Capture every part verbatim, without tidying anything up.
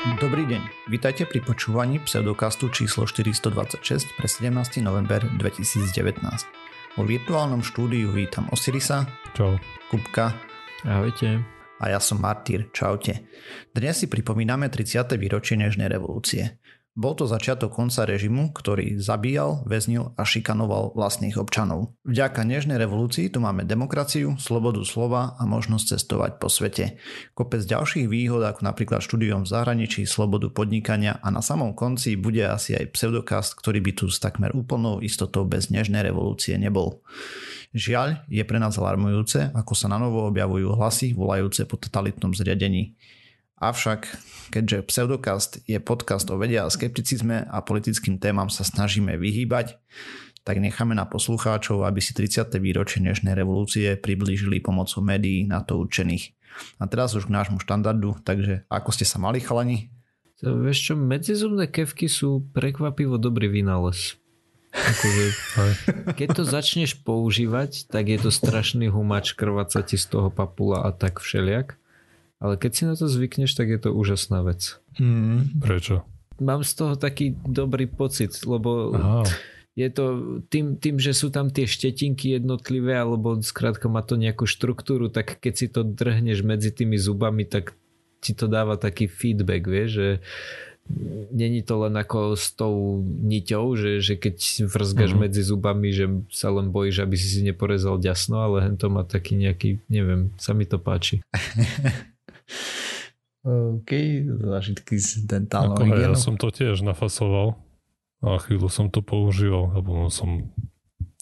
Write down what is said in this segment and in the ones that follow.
Dobrý deň, vitajte pri počúvaní pseudokastu číslo štyri dvadsaťšesť pre sedemnásteho november dvetisícdevätnásť. Vo virtuálnom štúdiu vítam Osirisa. Čau. Kupka. Ahojte. A ja som Martír. Čaute. Dnes si pripomíname tridsiate výročie nežnej revolúcie. Bol to začiatok konca režimu, ktorý zabíjal, väznil a šikanoval vlastných občanov. Vďaka nežnej revolúcii tu máme demokraciu, slobodu slova a možnosť cestovať po svete. Kopec ďalších výhod, ako napríklad štúdium v zahraničí, slobodu podnikania a na samom konci bude asi aj pseudokast, ktorý by tu s takmer úplnou istotou bez nežnej revolúcie nebol. Žiaľ, je pre nás alarmujúce, ako sa na novo objavujú hlasy volajúce po totalitnom zriadení. Avšak, keďže pseudokast je podcast o vede a skepticizme a politickým témam sa snažíme vyhýbať, tak necháme na poslucháčov, aby si tridsiate výročie dnešnej revolúcie priblížili pomocou médií na to určených. A teraz už k nášmu štandardu, takže ako ste sa mali, chalani? To, vieš čo, medzizubné kefky sú prekvapivo dobrý vynález. Akože, keď to začneš používať, tak je to strašný humáč, krváca ti z toho papula a tak všeliak. Ale keď si na to zvykneš, tak je to úžasná vec. Mm. Prečo? Mám z toho taký dobrý pocit, lebo Aha. je to tým, tým, že sú tam tie štetinky jednotlivé, alebo skrátka má to nejakú štruktúru, tak keď si to drhneš medzi tými zubami, tak ti to dáva taký feedback, vieš, že není to len ako s tou niťou, že, že keď vrzgaš mm. medzi zubami, že sa len bojíš, aby si si neporezal ďasno, ale hen to má taký nejaký, neviem, sa mi to páči. OK, zážitky z dentálnou hygienou. Ja som to tiež nafasoval a chvíľu som to používal, alebo som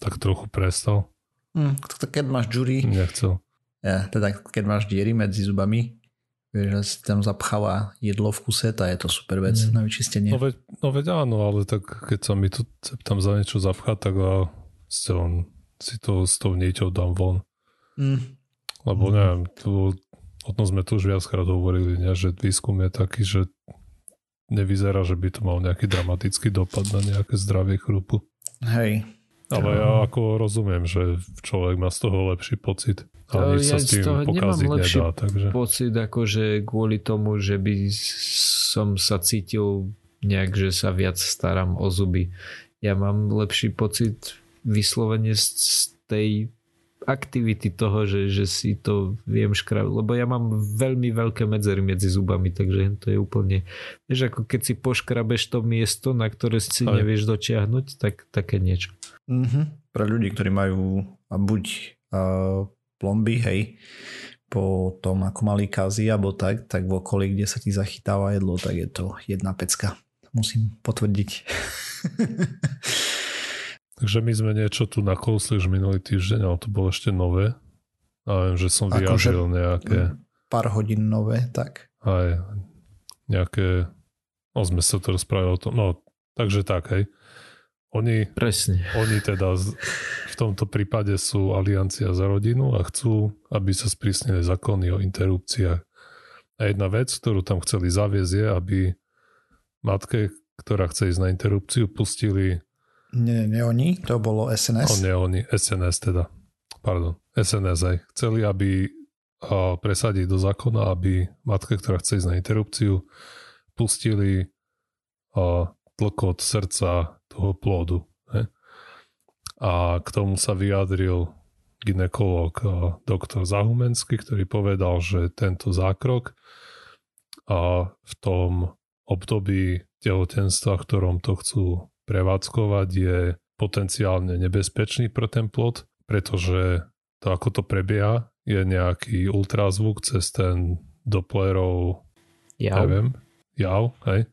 tak trochu prestal. Mm, to, to keď máš džury. Nechcel. Ja, teda keď máš diery medzi zubami, vieš, tam zapcháva jedlo v kuse, tá je to super vec mm. na vyčistenie. No veď, no veď áno, ale tak keď sa mi to tam za niečo zapchá, tak a on, si to s tou niťou dám von. Mm. Lebo mm. neviem, tu o tom sme tu už viackrát hovorili, ne? Že výskum je taký, že nevyzerá, že by to mal nejaký dramatický dopad na nejaké zdravie chrupu. Hej. Ale ja ako rozumiem, že človek má z toho lepší pocit. A nič ja sa s tým pokaziť nedá. Takže pocit akože kvôli tomu, že by som sa cítil nejak, že sa viac starám o zuby. Ja mám lepší pocit vyslovene z tej aktivity toho, že, že si to viem škrábať, lebo ja mám veľmi veľké medzery medzi zubami, takže to je úplne, vieš, ako keď si poškrabeš to miesto, na ktoré si Aj. nevieš dotiahnuť, tak také niečo. Mm-hmm. Pre ľudí, ktorí majú buď uh, plomby, hej, po tom, ako mali kazy, alebo tak, tak v okolí, kde sa ti zachytáva jedlo, tak je to jedna pecka. Musím potvrdiť. Takže my sme niečo tu na kolsli už minulý týždeň, ale to bolo ešte nové. A viem, že som vyjadril nejaké pár hodín nové, tak. Aj nejaké, no sme sa to rozprávali o tom, no takže tak, hej. Oni, Presne. oni teda v tomto prípade sú Aliancia za rodinu a chcú, aby sa sprísnili zákony o interrupciách. A jedna vec, ktorú tam chceli zaviesť je, aby matke, ktorá chce ísť na interrupciu, pustili Nie, nie oni, to bolo es en es. No, nie oni, es en es teda. Pardon, es en es aj. Chceli, aby presadiť do zákona, aby matke, ktorá chce ísť na interrupciu, pustili tlkot srdca toho plodu. Ne? A k tomu sa vyjadril gynekológ doktor Zahumenský, ktorý povedal, že tento zákrok a v tom období tehotenstva, v ktorom to chcú prevádzkovať, je potenciálne nebezpečný pre ten plod, pretože to, ako to prebieha, je nejaký ultrazvuk cez ten Dopplerov jav, neviem, jav hej,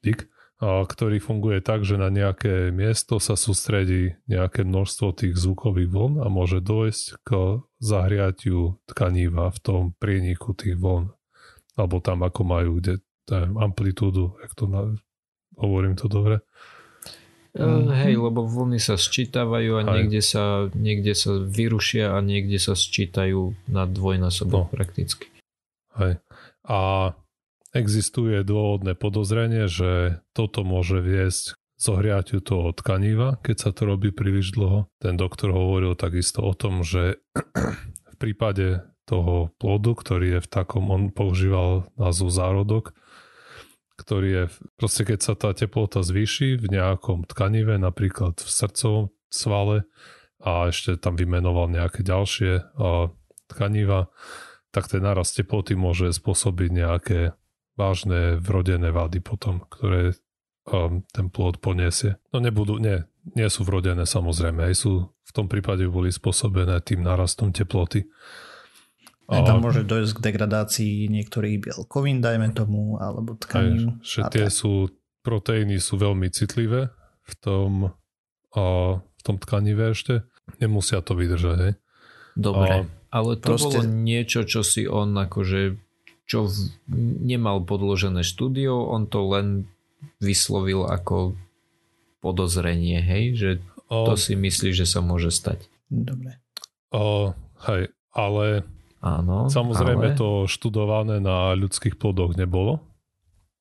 dík, a ktorý funguje tak, že na nejaké miesto sa sústredí nejaké množstvo tých zvukových vln a môže dôjsť k zahriatiu tkaníva v tom prieniku tých vln. Alebo tam, ako majú kde, neviem, amplitúdu, jak to na, hovorím to dobre. Uh, hej, lebo vlny sa sčítavajú a niekde sa, niekde sa vyrušia a niekde sa sčítajú na dvojnásobok no. prakticky. Hej. A existuje dôvodné podozrenie, že toto môže viesť k zohriatiu toho tkaniva, keď sa to robí príliš dlho. Ten doktor hovoril takisto o tom, že v prípade toho plodu, ktorý je v takom, on používal názov zárodok, ktorý je, proste keď sa tá teplota zvýši v nejakom tkanive, napríklad v srdcovom svale, a ešte tam vymenoval nejaké ďalšie tkaniva, tak ten nárast teploty môže spôsobiť nejaké vážne vrodené vady potom, ktoré ten plod poniesie. No nebudú, nie, nie sú vrodené samozrejme, aj sú v tom prípade boli spôsobené tým nárastom teploty. A tam môže dojsť k degradácii niektorých bielkovín, dajme tomu, alebo tkanín. Že tie sú, proteíny sú veľmi citlivé v tom, a, v tom tkanive ešte. Nemusia to vydržať, hej? Dobre, a, ale to proste... bolo niečo, čo si on akože, čo nemal podložené štúdiou, on to len vyslovil ako podozrenie, hej? Že to a... si myslí, že sa môže stať. Dobre. A, hej, ale... Áno, samozrejme ale... to študované na ľudských plodoch nebolo,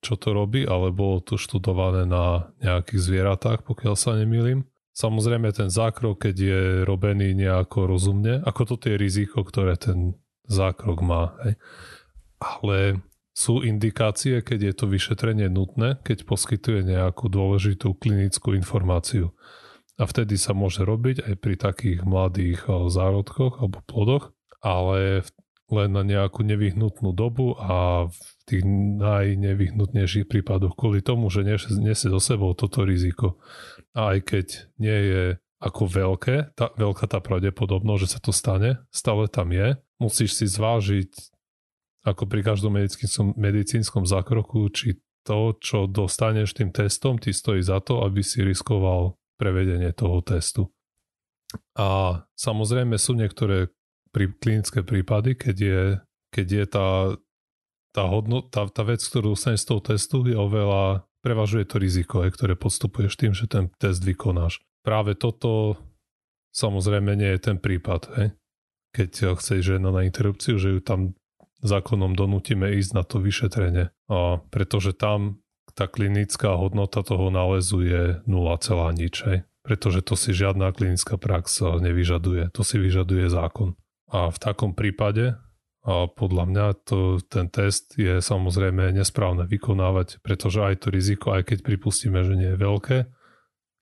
čo to robí, ale bolo to študované na nejakých zvieratách, pokiaľ sa nemýlim. Samozrejme ten zákrok, keď je robený nejako rozumne, ako toto je riziko, ktoré ten zákrok má. Hej. Ale sú indikácie, keď je to vyšetrenie nutné, keď poskytuje nejakú dôležitú klinickú informáciu. A vtedy sa môže robiť aj pri takých mladých zárodkoch alebo plodoch, ale len na nejakú nevyhnutnú dobu a v tých najnevyhnutnejších prípadoch kvôli tomu, že nesie so sebou toto riziko. A aj keď nie je ako veľké, tá, veľká tá pravdepodobnosť, že sa to stane, stále tam je. Musíš si zvážiť, ako pri každom medicínskom, medicínskom zákroku, či to, čo dostaneš tým testom, ti stojí za to, aby si riskoval prevedenie toho testu. A samozrejme sú niektoré pri klinické prípady, keď je, keď je tá, tá, hodnot, tá, tá vec, ktorú dostaneš z toho testu, je oveľa, prevažuje to riziko, ktoré podstupuješ tým, že ten test vykonáš. Práve toto samozrejme nie je ten prípad. Hej? Keď chceš žena na interrupciu, že ju tam zákonom donútime ísť na to vyšetrenie. A pretože tam tá klinická hodnota toho nálezu je nula celá nič. Hej? Pretože to si žiadna klinická prax nevyžaduje. To si vyžaduje zákon. A v takom prípade, a podľa mňa, to, ten test je samozrejme nesprávne vykonávať, pretože aj to riziko, aj keď pripustíme, že nie je veľké,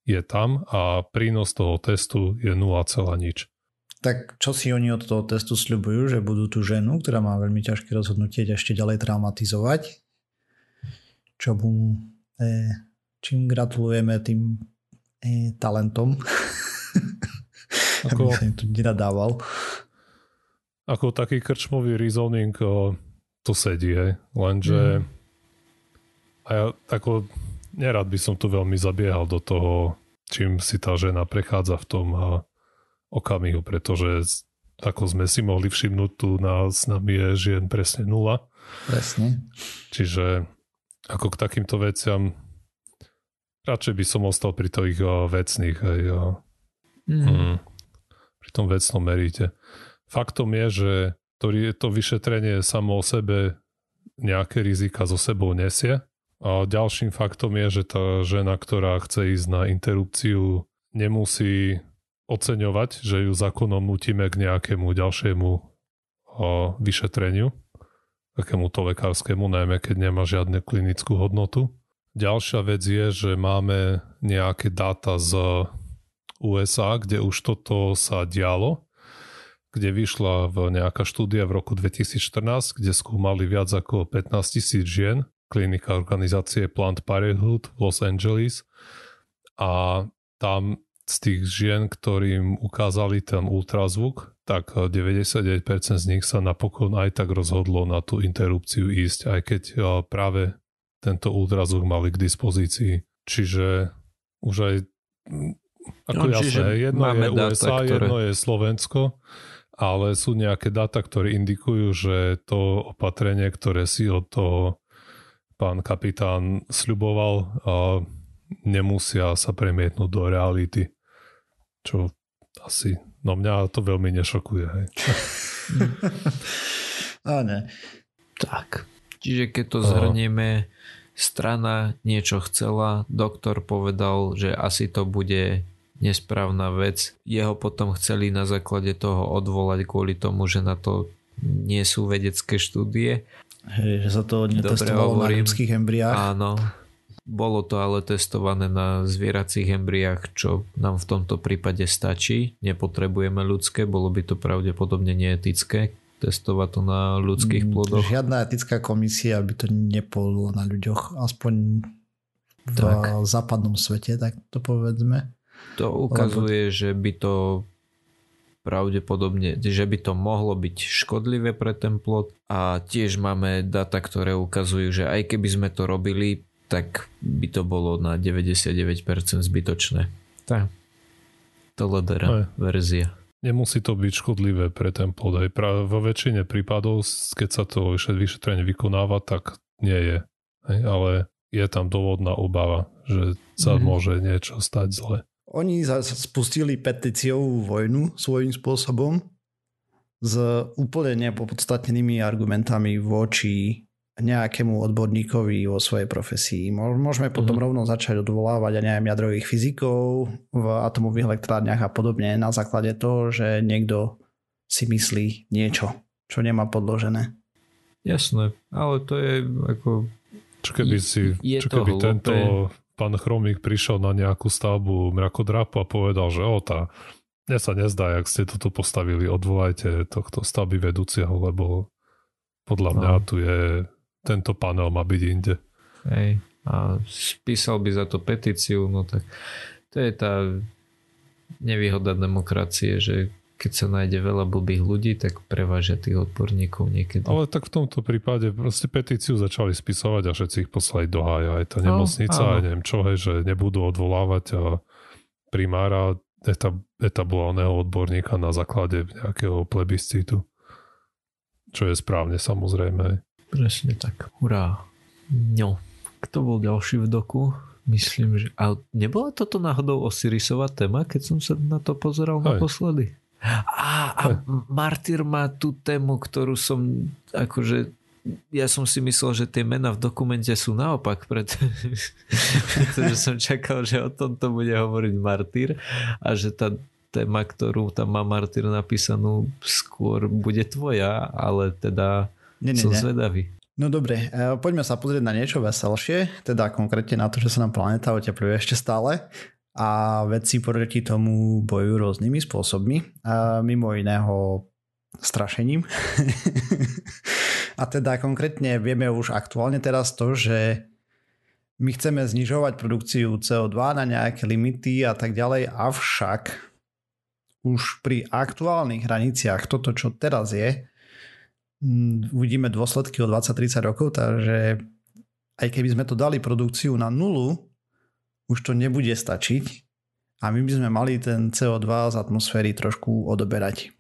je tam a prínos toho testu je nula celá nič. Tak čo si oni od toho testu sľubujú, že budú tú ženu, ktorá má veľmi ťažké rozhodnutie, ešte ďalej traumatizovať? Čo mu, eh, čím gratulujeme tým eh, talentom? Ako... Aby sa im tu nenadával. Ako taký krčmový reasoning o, to sedí, hej. Lenže mm. a ja ako nerad by som tu veľmi zabiehal do toho, čím si tá žena prechádza v tom a, okamihu, pretože ako sme si mohli všimnúť, tu nás, nami je žien presne nula. Presne. Čiže ako k takýmto veciam radšej by som ostal pri tých vecných, hej. O, mm. Mm, pri tom vecnom meríte. Faktom je, že to, to vyšetrenie samo o sebe nejaké rizika so sebou nesie. A ďalším faktom je, že tá žena, ktorá chce ísť na interrupciu, nemusí oceňovať, že ju zákonom nutíme k nejakému ďalšiemu vyšetreniu, takémuto lekárskému, najmä keď nemá žiadnu klinickú hodnotu. Ďalšia vec je, že máme nejaké dáta z U S A, kde už toto sa dialo, kde vyšla v nejaká štúdia v roku dvetisícštrnásť, kde skúmali viac ako pätnásť tisíc žien, klinika organizácie Planned Parenthood v Los Angeles, a tam z tých žien, ktorým ukázali ten ultrazvuk, tak deväťdesiatdeväť percent z nich sa napokon aj tak rozhodlo na tú interrupciu ísť, aj keď práve tento ultrazvuk mali k dispozícii. Čiže už aj ako no, jasné, jedno je U S A, ktoré... jedno je Slovensko, ale sú nejaké dáta, ktoré indikujú, že to opatrenie, ktoré si od toho pán kapitán sľuboval, nemusia sa premietnúť do reality. Čo asi, no mňa to veľmi nešokuje. Hej. A ne. Tak. Čiže keď to zhrnieme, strana niečo chcela, doktor povedal, že asi to bude... nesprávna vec. Jeho potom chceli na základe toho odvolať kvôli tomu, že na to nie sú vedecké štúdie. Hej, že sa to netestovalo na rybských embriách. Áno. Bolo to ale testované na zvieracích embriách, čo nám v tomto prípade stačí. Nepotrebujeme ľudské, bolo by to pravdepodobne neetické testovať to na ľudských plodoch. Žiadna etická komisia by to nepovolila na ľuďoch, aspoň v tak. západnom svete, tak to povedzme. To ukazuje, že by to pravdepodobne, že by to mohlo byť škodlivé pre ten plod, a tiež máme dáta, ktoré ukazujú, že aj keby sme to robili, tak by to bolo na deväťdesiatdeväť percent zbytočné. Tá toledera verzia. Nemusí to byť škodlivé pre ten plod. Aj vo väčšine prípadov, keď sa to vyšetrenie vykonáva, tak nie je. Ale je tam dôvodná obava, že sa mm-hmm. môže niečo stať zle. Oni spustili petíciovú vojnu svojím spôsobom s úplne nepodstatnými argumentami voči nejakému odborníkovi vo svojej profesii. Môžeme potom mm-hmm. rovno začať odvolávať, ja neviem, jadrových fyzikov v atomových elektrárniach a podobne na základe toho, že niekto si myslí niečo, čo nemá podložené. Jasné, ale to je ako... Čo keby, si, je čo keby tento... pán Chromík prišiel na nejakú stavbu mrakodrapu a povedal, že o tá, mne sa nezdá, jak ste toto postavili, odvolajte tohto stavby vedúceho, lebo podľa mňa no. tu je, tento panel má byť inde. Hej, a spísal by za to petíciu, no tak to je tá nevýhoda demokracie, že keď sa nájde veľa blbých ľudí, tak prevážia tých odborníkov niekedy. Ale tak v tomto prípade proste petíciu začali spisovať a všetci ich poslali do hája. Aj tá nemocnica, no, aj neviem čo, hej, že nebudú odvolávať a primára etab- etablovaného odborníka na základe nejakého plebiscitu. Čo je správne, samozrejme. Presne tak. Hurá. No. Kto bol ďalší v doku? Myslím, že... A nebola toto náhodou Osirisová téma, keď som sa na to pozeral aj naposledy? A, a Martír má tú tému, ktorú som akože, ja som si myslel, že tie mená v dokumente sú naopak, pretože, pretože som čakal, že o tomto bude hovoriť Martír a že tá téma, ktorú tam má Martír napísanú, skôr bude tvoja, ale teda nie, nie, som nie. zvedavý. No dobre, poďme sa pozrieť na niečo veselšie, teda konkrétne na to, že sa nám planéta otepluje ešte stále. A vedci proti tomu bojujú rôznymi spôsobmi. A mimo iného strašením. A teda konkrétne vieme už aktuálne teraz to, že my chceme znižovať produkciu cé ó dva na nejaké limity a tak ďalej. Avšak už pri aktuálnych hraniciach toto, čo teraz je, uvidíme dôsledky o dvadsať tridsať rokov, takže aj keby sme to dali produkciu na nulu, už to nebude stačiť a my by sme mali ten cé ó dva z atmosféry trošku odoberať.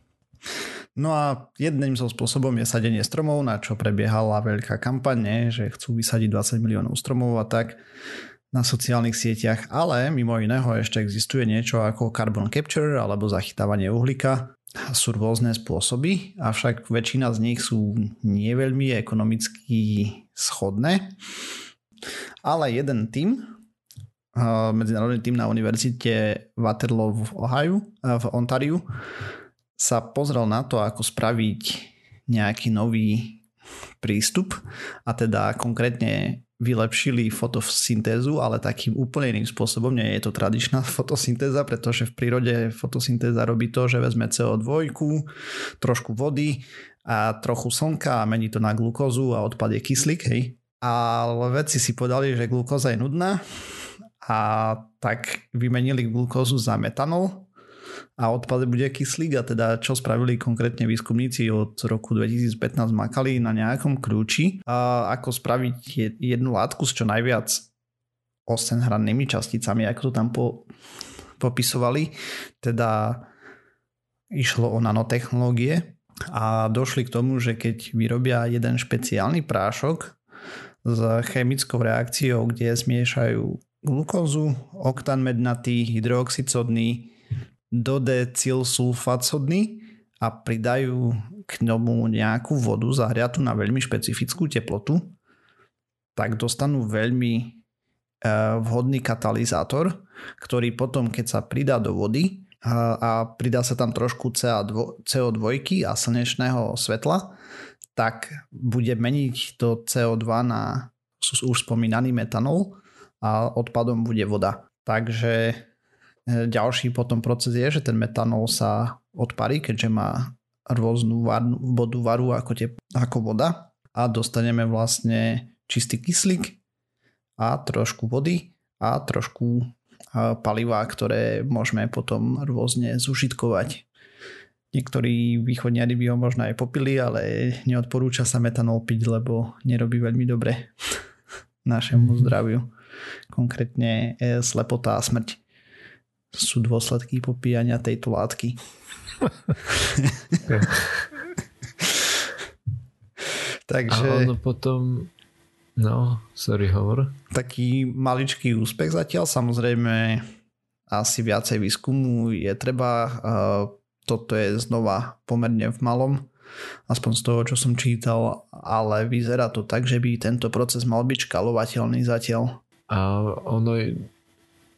No a jedným zo spôsobom je sadenie stromov, na čo prebiehala veľká kampaň, že chcú vysadiť dvadsať miliónov stromov a tak na sociálnych sieťach, ale mimo iného ešte existuje niečo ako carbon capture alebo zachytávanie uhlíka. Sú rôzne spôsoby, avšak väčšina z nich sú nie veľmi ekonomicky schodné, ale jeden tím, medzinárodný tím na univerzite Waterloo v Ohio, v Ontariu, sa pozrel na to, ako spraviť nejaký nový prístup a teda konkrétne vylepšili fotosyntézu, ale takým úplne iným spôsobom. Nie je to tradičná fotosyntéza, pretože v prírode fotosyntéza robí to, že vezme cé ó dva, trošku vody a trochu slnka a mení to na glukózu a odpadie kyslík. Hej. Ale vedci si povedali, že glukóza je nudná, a tak vymenili glukózu za metanol a odpad bude kyslík. A teda čo spravili konkrétne výskumníci od roku dvetisícpätnásť, makali na nejakom kľúči, a ako spraviť jednu látku s čo najviac osemhrannými časticami, ako to tam po, popisovali. Teda išlo o nanotechnológie a došli k tomu, že keď vyrobia jeden špeciálny prášok s chemickou reakciou, kde zmiešajú glukózu, oktan mednatý, hydrooxid sodný, dodecylsulfát sodný a pridajú k tomu nejakú vodu zahriatú na veľmi špecifickú teplotu, tak dostanú veľmi vhodný katalizátor, ktorý potom, keď sa pridá do vody, a pridá sa tam trošku cé o dva a slnečného svetla, tak bude meniť to cé o dva na už spomínaný metanol a odpadom bude voda. Takže ďalší potom proces je, že ten metanol sa odparí, keďže má rôznu vodu varu ako, tep- ako voda a dostaneme vlastne čistý kyslík a trošku vody a trošku paliva, ktoré môžeme potom rôzne zužitkovať. Niektorí východniari by ho možno aj popili, ale neodporúča sa metanol piť, lebo nerobí veľmi dobre našemu zdraviu. Konkrétne slepota a smrť sú dôsledky popíjania tejto látky. Takže... A ono potom... No, sorry, hovor. Taký maličký úspech zatiaľ. Samozrejme, asi viacej výskumu je treba... Toto je znova pomerne v malom, aspoň z toho, čo som čítal, ale vyzerá to tak, že by tento proces mal byť škalovateľný zatiaľ. A ono,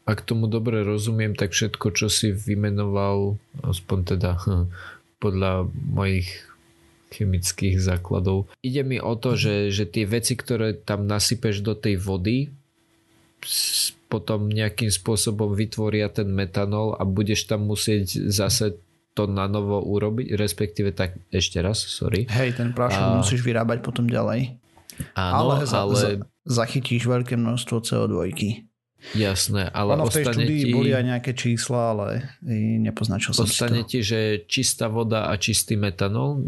ak tomu dobre rozumiem, tak všetko, čo si vymenoval, aspoň teda podľa mojich chemických základov, ide mi o to, že, že tie veci, ktoré tam nasypeš do tej vody, potom nejakým spôsobom vytvoria ten metanol a budeš tam musieť zase to na novo urobiť, respektíve tak ešte raz, sorry. Hej, ten prášok a... musíš vyrábať potom ďalej. Áno, ale... Za, ale... Za, zachytíš veľké množstvo cé o dva. Jasné, ale ono ostane ti... v tej štúdii ti... boli aj nejaké čísla, ale nepoznačil som si to. Ostane ti, že čistá voda a čistý metanol,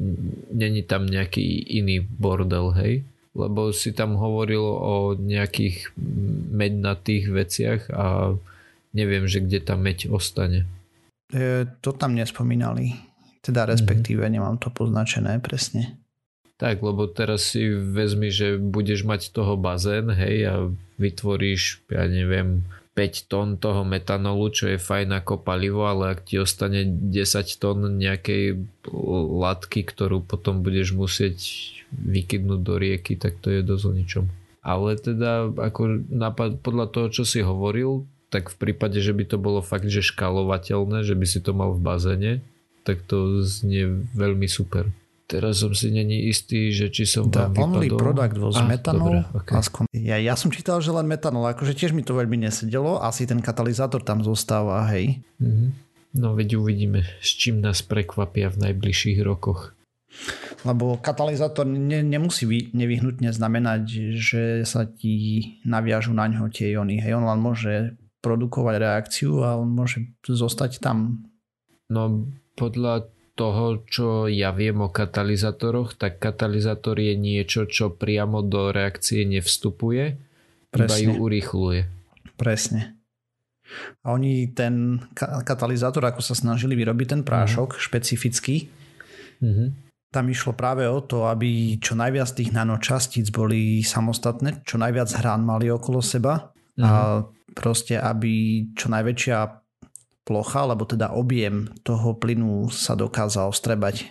není tam nejaký iný bordel, hej? Lebo si tam hovoril o nejakých mednatých veciach a neviem, že kde tá meď ostane. To tam nespomínali. Teda respektíve nemám to poznačené presne. Tak, lebo teraz si vezmi, že budeš mať toho bazén, hej, a vytvoríš, ja neviem, päť tón toho metanolu, čo je fajn ako palivo, ale ak ti ostane desať tón nejakej látky, ktorú potom budeš musieť vykydnúť do rieky, tak to je dosť o ničom. Ale teda ako napad, podľa toho, čo si hovoril, tak v prípade, že by to bolo fakt, že škálovateľné, že by si to mal v bazéne, tak to znie veľmi super. Teraz som si není istý, že či som vám vypadol. The only product was ah, metanol. Dobre, okay. Skon... Ja, ja som čítal, že len metanol, akože tiež mi to veľmi nesedelo, asi ten katalizátor tam zostáva, hej. Mm-hmm. No veď uvidíme, s čím nás prekvapia v najbližších rokoch. Lebo katalizátor ne, nemusí vy, nevyhnutne znamenať, že sa ti naviažu na ňo tie iony, hej, on len môže produkovať reakciu a on môže zostať tam. No podľa toho, čo ja viem o katalizátoroch, tak katalizátor je niečo, čo priamo do reakcie nevstupuje, iba ju urýchľuje. Presne. A oni ten katalizátor, ako sa snažili vyrobiť ten prášok mm. špecifický, mm-hmm. tam išlo práve o to, aby čo najviac tých nanočastíc boli samostatné, čo najviac hrán mali okolo seba mm-hmm. a proste, aby čo najväčšia plocha, alebo teda objem toho plynu sa dokázal strebať.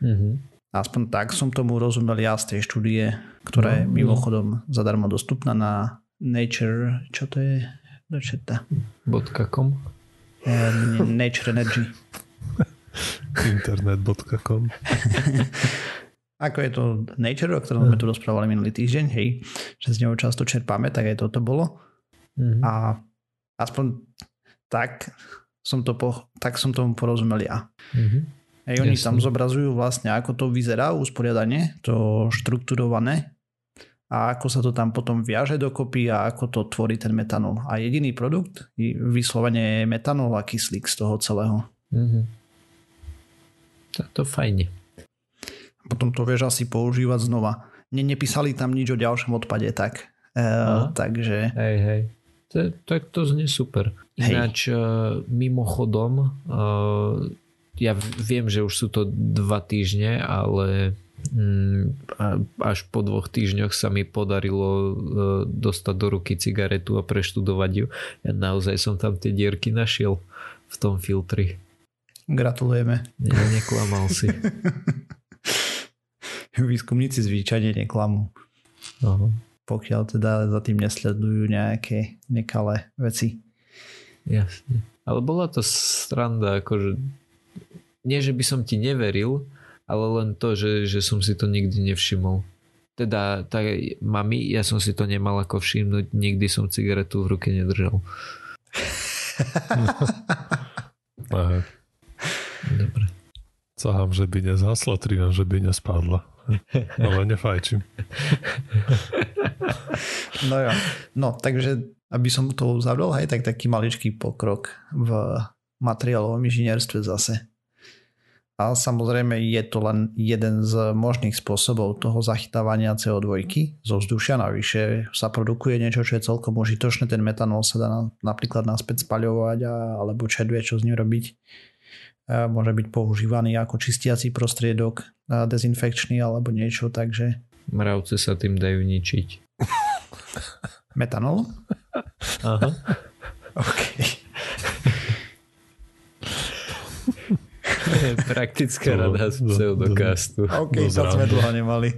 Mm-hmm. Aspoň tak som tomu rozumel ja z tej štúdie, ktorá no, je mimochodom no. zadarmo dostupná na Nature, čo to je? bodka com Nature Energy. internet bodka com Ako je to Nature, o ktorom sme tu rozprávali minulý týždeň, hej, že z neho často čerpáme, tak aj toto bolo. Mm-hmm. A aspoň tak som, to po, tak som tomu porozumel ja. Mm-hmm. Ej, oni Jasne. Tam zobrazujú vlastne, ako to vyzerá usporiadanie, to štrukturované a ako sa to tam potom viaže dokopy a ako to tvorí ten metanol. A jediný produkt vyslovene je metanol a kyslík z toho celého. Mm-hmm. To fajne. Potom to vieš asi používať znova. Ne, nepísali tam nič o ďalšom odpade, tak. Uh, takže... Hej, hej. Tak to znie super. Ináč mimochodom, ja viem, že už sú to dva týždne, ale až po dvoch týždňoch sa mi podarilo dostať do ruky cigaretu a preštudovať ju. Ja naozaj som tam tie dierky našiel v tom filtri. Gratulujeme. Ja neklamal si. Výskumníci zvyčajne neklamú. Aha. Pokiaľ teda za tým nesledujú nejaké nekalé veci. Jasne. Ale bola to sranda, akože nie, že by som ti neveril, ale len to, že, že som si to nikdy nevšimol. Teda, tak, mami, ja som si to nemal ako všimnúť, nikdy som cigaretu v ruke nedržal. Aha. Dobre. Sahám, že by nezhasla, trinám, že by nespadla. Ale nefajčím. No jo. No, takže aby som to uzavrel, hej, tak taký maličký pokrok v materiálovom inžinierstve zase. A samozrejme je to len jeden z možných spôsobov toho zachytávania cé ó dva zo vzdušia. Navyše sa produkuje niečo, čo je celkom užitočné. Ten metanol sa dá napríklad naspäť spaľovať a, alebo červie, čo s ním robiť. Môže byť používaný ako čistiaci prostriedok, dezinfekčný alebo niečo, takže... Mravce sa tým dajú ničiť. Metanol? Aha. OK. Praktická rada z pseudokastu. OK, to sme dlho nemali.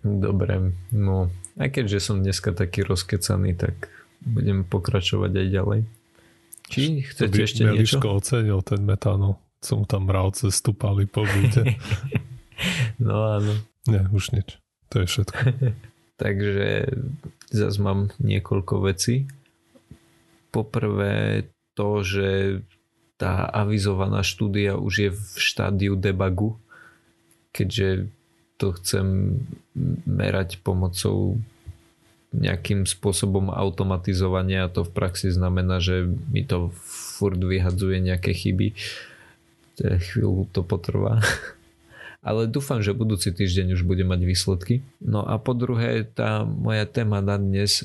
Dobre, no. A keďže som dneska taký rozkecaný, tak budem pokračovať aj ďalej. Či chcete ešte niečo? Meliško ocenil ten metanol. Som tam mravce stúpali po búte. No áno. Nie, už nič. To je všetko. Takže zase mám niekoľko vecí. Poprvé to, že tá avizovaná štúdia už je v štádiu debugu, keďže to chcem merať pomocou nejakým spôsobom automatizovania, a to v praxi znamená, že mi to furt vyhadzuje nejaké chyby. Chvíľu to potrvá. Ale dúfam, že budúci týždeň už bude mať výsledky. No a po druhé, tá moja téma na dnes,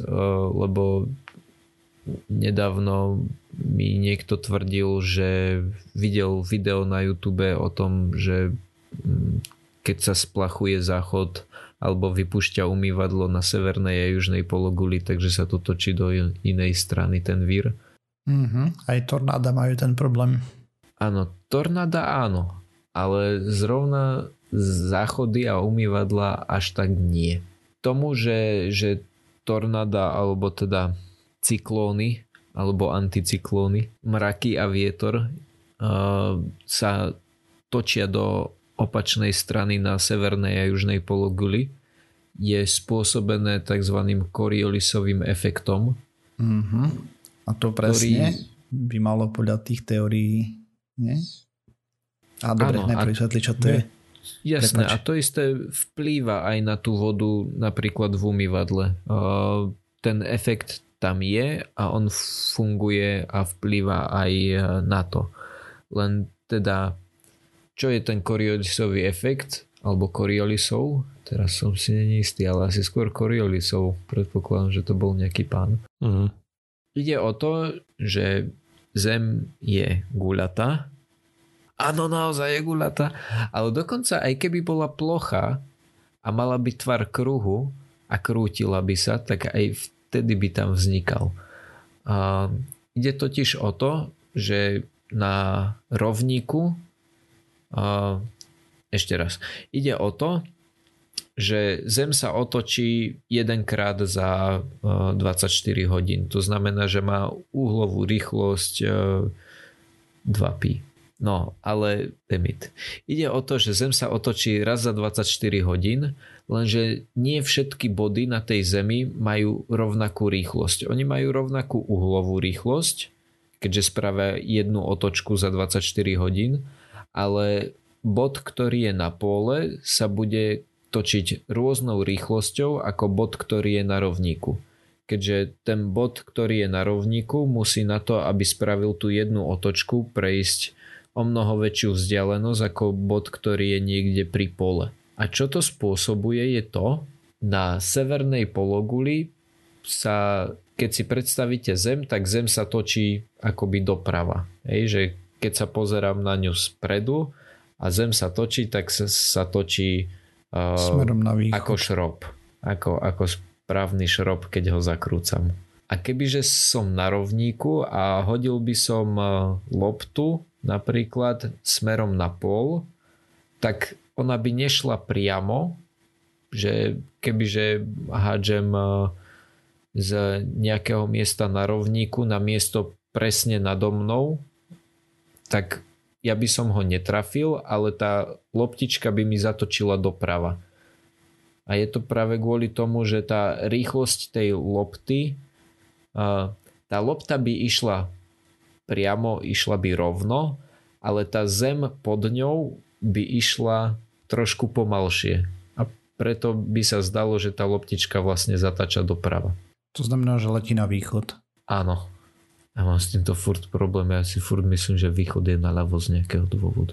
lebo nedávno mi niekto tvrdil, že videl video na YouTube o tom, že keď sa splachuje záchod alebo vypúšťa umývadlo na severnej a južnej pologuli, takže sa to točí do inej strany ten vír. Mm-hmm. Aj tornáda majú ten problém. Áno, tornáda áno, ale zrovna záchody a umývadla až tak nie. Tomu, že, že tornáda alebo teda cyklóny alebo anticyklóny, mraky a vietor uh, sa točia do opačnej strany na severnej a južnej pologuli, je spôsobené takzvaným Coriolisovým efektom. Uh-huh. A to presne ktorý... by malo podľa tých teórií, nie? A dobre, neprečetli, čo to je. Jasné, Prepač. A to isté vplýva aj na tú vodu napríklad v umývadle. Uh, ten efekt tam je a on funguje a vplýva aj na to. Len teda čo je ten Coriolisový efekt, alebo Coriolisov, teraz som si není istý, ale asi skôr Coriolisov, predpokladám, že to bol nejaký pán. Uh-huh. Ide o to, že Zem je guľatá. Áno, naozaj je guľatá, ale dokonca aj keby bola plochá a mala by tvar kruhu a krútila by sa, tak aj vtedy by tam vznikal. A ide totiž o to, že na rovníku Uh, ešte raz. Ide o to, že Zem sa otočí jedenkrát za uh, dvadsaťštyri hodín. To znamená, že má uhlovú rýchlosť uh, dva pi. No, ale demit. Ide o to, že Zem sa otočí raz za dvadsaťštyri hodín, lenže nie všetky body na tej Zemi majú rovnakú rýchlosť. Oni majú rovnakú uhlovú rýchlosť, keďže spravia jednu otočku za dvadsaťštyri hodín, ale bod, ktorý je na pole, sa bude točiť rôznou rýchlosťou ako bod, ktorý je na rovníku. Keďže ten bod, ktorý je na rovníku, musí na to, aby spravil tú jednu otočku, prejsť o mnoho väčšiu vzdialenosť ako bod, ktorý je niekde pri pole. A čo to spôsobuje je to, na severnej pologuli sa, keď si predstavíte Zem, tak Zem sa točí akoby doprava. Hej, že keď sa pozerám na ňu spredu a Zem sa točí, tak sa, sa točí uh, smerom na východ. Ako šrob. Ako, ako správny šrob, keď ho zakrúcam. A kebyže som na rovníku a hodil by som loptu napríklad smerom na pol, tak ona by nešla priamo, že kebyže hádžem z nejakého miesta na rovníku na miesto presne nado mnou, tak ja by som ho netrafil, ale tá loptička by mi zatočila doprava. A je to práve kvôli tomu, že tá rýchlosť tej lopty, tá lopta by išla priamo, išla by rovno, ale tá zem pod ňou by išla trošku pomalšie. A preto by sa zdalo, že tá loptička vlastne zatáča doprava. To znamená, že letí na východ. Áno. Ja mám s týmto furt problém. Ja si furt myslím, že východ je naľavo z nejakého dôvodu.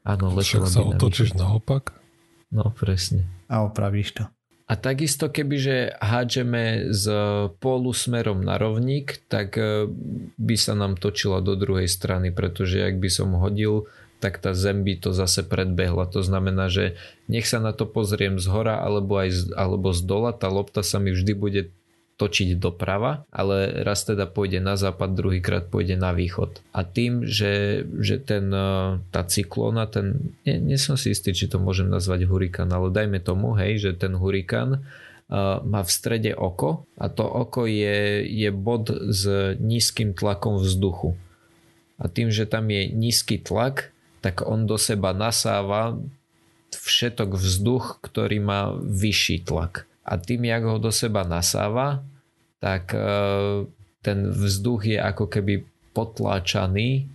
Áno, letela by na východ. Však sa otočíš naopak? No, presne. A opravíš to. A takisto, kebyže hádžeme z pólu smerom na rovník, tak by sa nám točila do druhej strany, pretože ak by som hodil, tak tá zem by to zase predbehla. To znamená, že nech sa na to pozriem z hora alebo, aj z, alebo z dola, tá lopta sa mi vždy bude točiť doprava, ale raz teda pôjde na západ, druhýkrát pôjde na východ. A tým, že, že ten, tá cyklóna, ten, nie, nie som si istý, či to môžem nazvať hurikán, ale dajme tomu, hej, že ten hurikán uh, má v strede oko a to oko je, je bod s nízkym tlakom vzduchu. A tým, že tam je nízky tlak, tak on do seba nasáva všetok vzduch, ktorý má vyšší tlak. A tým, jak ho do seba nasáva, tak ten vzduch je ako keby potláčaný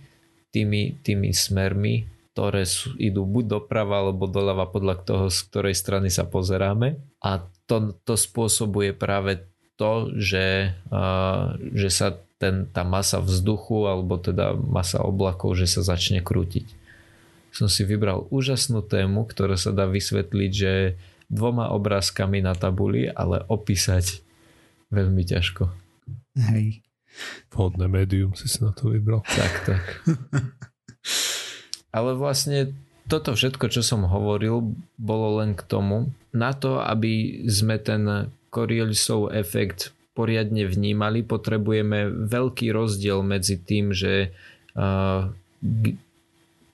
tými, tými smermi, ktoré sú, idú buď doprava alebo doľava podľa toho, z ktorej strany sa pozeráme. A to, to spôsobuje práve to, že, že sa ten, tá masa vzduchu alebo teda masa oblakov, že sa začne krútiť. Som si vybral úžasnú tému, ktorá sa dá vysvetliť, že dvoma obrázkami na tabuli, ale opísať veľmi ťažko. Hej. Vhodné médium si si na to vybral. Tak, tak. Ale vlastne toto všetko, čo som hovoril, bolo len k tomu, na to, aby sme ten Coriolisov efekt poriadne vnímali, potrebujeme veľký rozdiel medzi tým, že uh, g-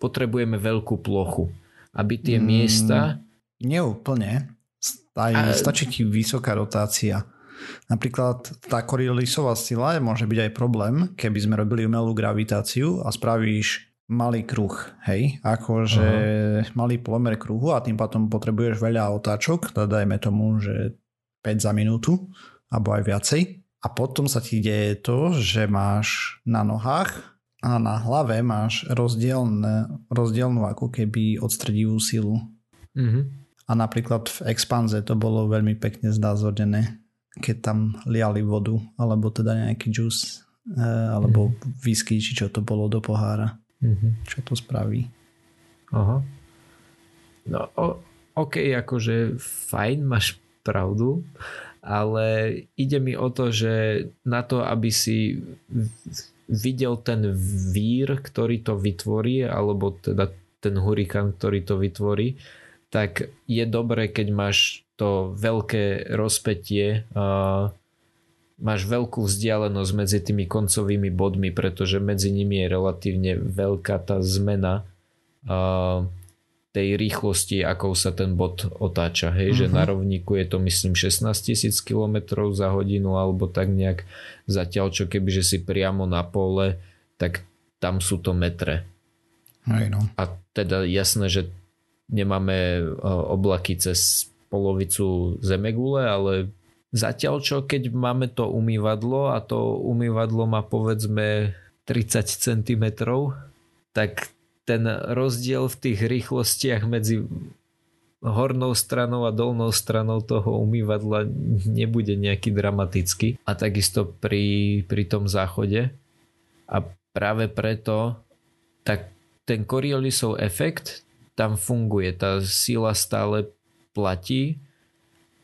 potrebujeme veľkú plochu. Aby tie mm. miesta... Neúplne. Stačí ti vysoká rotácia. Napríklad tá Coriolisová sila môže byť aj problém, keby sme robili umelú gravitáciu a spravíš malý kruh, hej? Akože uh-huh. malý polomer kruhu a tým potom potrebuješ veľa otáčok, dajme tomu, že päť za minútu, alebo aj viacej. A potom sa ti deje to, že máš na nohách a na hlave máš rozdielne, rozdielnú ako keby odstredivú silu. Mm-hmm. A napríklad v Expanze to bolo veľmi pekne znázornené, keď tam liali vodu alebo teda nejaký džús alebo mm-hmm. whisky, či čo to bolo do pohára, mm-hmm. čo to spraví. Aha. No o, ok, akože fajn, máš pravdu, ale ide mi o to, že na to, aby si videl ten vír, ktorý to vytvorí, alebo teda ten hurikán, ktorý to vytvorí, tak je dobré, keď máš to veľké rozpätie, uh, máš veľkú vzdialenosť medzi tými koncovými bodmi, pretože medzi nimi je relatívne veľká tá zmena uh, tej rýchlosti, akou sa ten bod otáča. Hej, uh-huh. Že na rovníku je to myslím šestnásť tisíc kilometrov za hodinu alebo tak nejak, zatiaľ čo kebyže si priamo na pole, tak tam sú to metre. Hey no. A teda jasné, že nemáme oblaky cez polovicu zemegule, ale zatiaľ čo, keď máme to umývadlo a to umývadlo má povedzme tridsať centimetrov, tak ten rozdiel v tých rýchlostiach medzi hornou stranou a dolnou stranou toho umývadla nebude nejaký dramatický. A takisto pri, pri tom záchode. A práve preto tak ten Coriolisov efekt tam funguje, tá sila stále platí,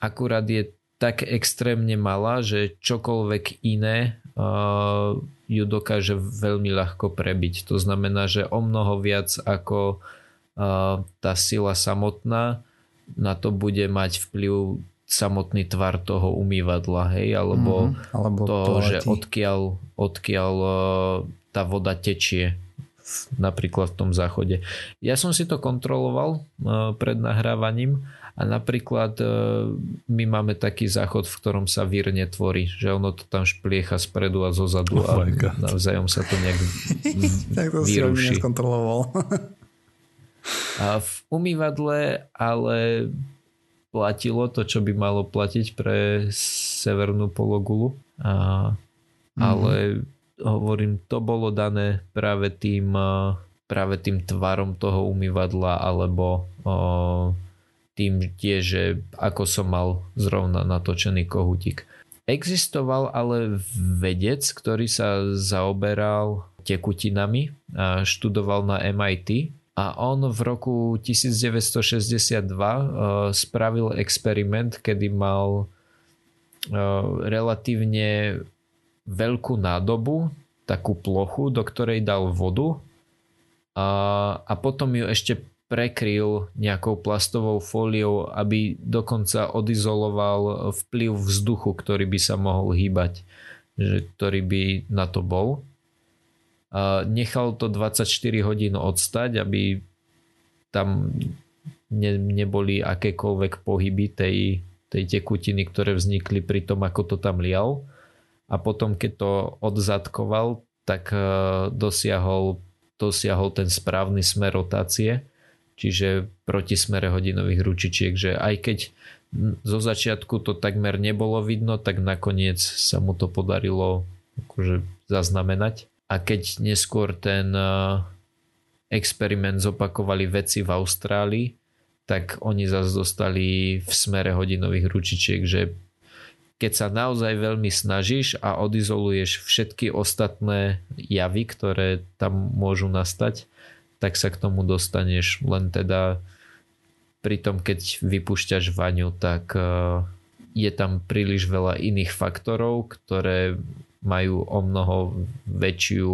akurát je tak extrémne malá, že čokoľvek iné uh, ju dokáže veľmi ľahko prebiť. To znamená, že o mnoho viac ako uh, tá sila samotná, na to bude mať vplyv samotný tvar toho umývadla, hej, alebo, mm, alebo toho, že odkiaľ, odkiaľ uh, tá voda tečie. Napríklad v tom záchode. Ja som si to kontroloval uh, pred nahrávaním A napríklad my máme taký záchod, v ktorom sa vír netvorí, že ono to tam špliecha spredu a zozadu oh a navzájom sa to nejak tak to výruší. Si neskontroloval. A v umývadle ale platilo to, čo by malo platiť pre severnú pologulu. A, mm-hmm. Ale hovorím, to bolo dané práve tým, práve tým tvarom toho umývadla alebo o, tým tie, že ako som mal zrovna natočený kohútik. Existoval ale vedec, ktorý sa zaoberal tekutinami a študoval na em í té a on v roku devätnásťstošesťdesiatdva spravil experiment, kedy mal relatívne veľkú nádobu, takú plochu, do ktorej dal vodu a potom ju ešte prekryl nejakou plastovou fóliou, aby dokonca odizoloval vplyv vzduchu, ktorý by sa mohol hýbať, že ktorý by na to bol. Nechal to dvadsaťštyri hodín odstať, aby tam ne, neboli akékoľvek pohyby tej, tej tekutiny, ktoré vznikli pri tom, ako to tam lial. A potom, keď to odzadkoval, tak dosiahol, dosiahol ten správny smer rotácie. Čiže proti smere hodinových ručičiek, že aj keď zo začiatku to takmer nebolo vidno, tak nakoniec sa mu to podarilo akože zaznamenať. A keď neskôr ten experiment zopakovali vedci v Austrálii, tak oni zase dostali v smere hodinových ručičiek, že keď sa naozaj veľmi snažíš a odizoluješ všetky ostatné javy, ktoré tam môžu nastať, tak sa k tomu dostaneš, len teda pri tom, keď vypúšťaš vaňu, tak je tam príliš veľa iných faktorov, ktoré majú o mnoho väčšiu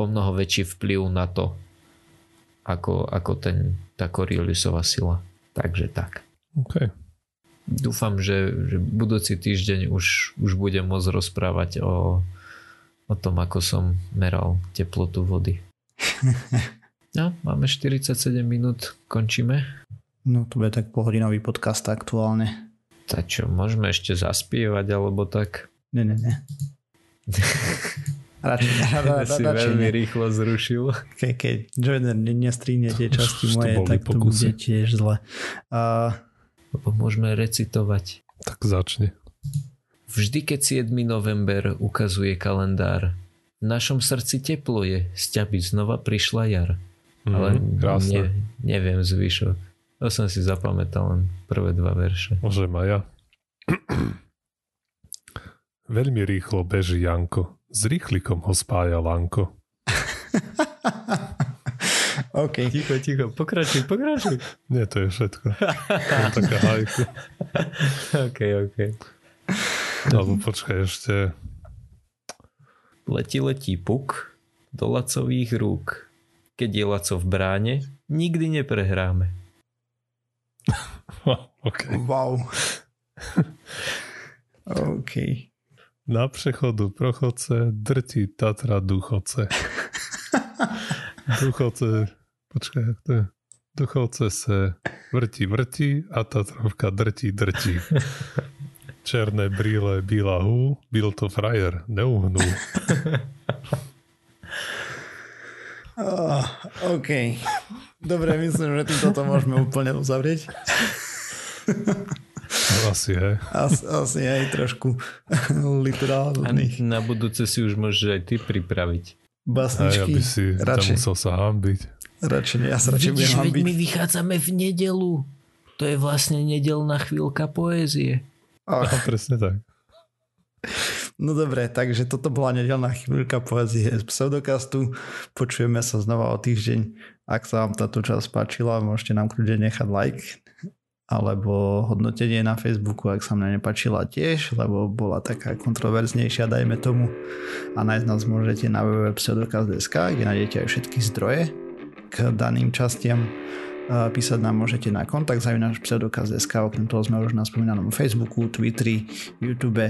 o mnoho väčší vplyv na to, ako, ako ten, tá Coriolisová sila. Takže tak. Okay. Dúfam, že, že budúci týždeň už, už budem môcť rozprávať o, o tom, ako som meral teplotu vody. No, máme štyridsaťsedem minút, končíme. No, to bude tak polhodinový podcast aktuálne. Tak čo, môžeme ešte zaspievať alebo tak? Ne, ne, ne. Radšej si veľmi rýchlo zrušil. Ke, keď Jordan nestrihne tie časti moje, tak to bude tiež zle. Uh... Môžeme recitovať. Tak začne. Vždy, keď siedmeho november ukazuje kalendár, v našom srdci teplo je, sťaby znova prišla jar. Mm, Ale ne, neviem zvyšok. To som si zapamätal len prvé dva verše. Môžem aj ja. Veľmi rýchlo beží Janko. S rýchlikom ho spája Lanko. OK. Ticho, ticho. Pokračuj, pokračuj. Nie, to je všetko. To je taká hajku. OK, OK. Alebo počkaj ešte... Letí, letí puk do Lacových rúk. Keď je Laco v bráne, nikdy neprehráme. Okay. Wow. OK. Na prechodu prochodce drtí Tatra Duchoce. Duchoce, počkaj, jak to je? Duchoce se vrti, vrti a Tatrovka drtí, drtí. Černé brýle, bíla hú, byl to frajer, neuhnú. Oh, OK. Dobre, myslím, že týmto to môžeme úplne uzavrieť. Asi, hej. As, asi, hej, trošku literálnych. Na budúce si už môžeš aj ty pripraviť. Basničky. Aj, aby si radšej. Tam musel sa hambiť. Radšej, ja sa radšej budem hambiť. My vychádzame v nedelu. To je vlastne nedelná chvíľka poézie. Oh. No, presne tak. No dobre, takže toto bola nedeľná chvíľka poezie z pseudokastu. Počujeme sa znova o týždeň. Ak sa vám táto časť páčila, môžete nám kľudne nechať like alebo hodnotenie na Facebooku, ak sa mne nepáčila tiež, lebo bola taká kontroverznejšia, dajme tomu. A nájsť nás môžete na www bodka pseudokast bodka es ká, kde nájdete aj všetky zdroje k daným častiam. Písať nám môžete na kontakt zavináč pseudokaz bodka es ká, okrem toho sme už na spomínanom Facebooku, Twitteri, YouTube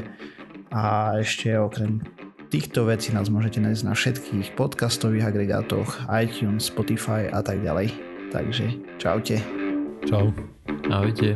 a ešte okrem týchto vecí nás môžete nájsť na všetkých podcastových agregátoch, iTunes, Spotify a tak ďalej. Takže čaute. Čau. Ahojte.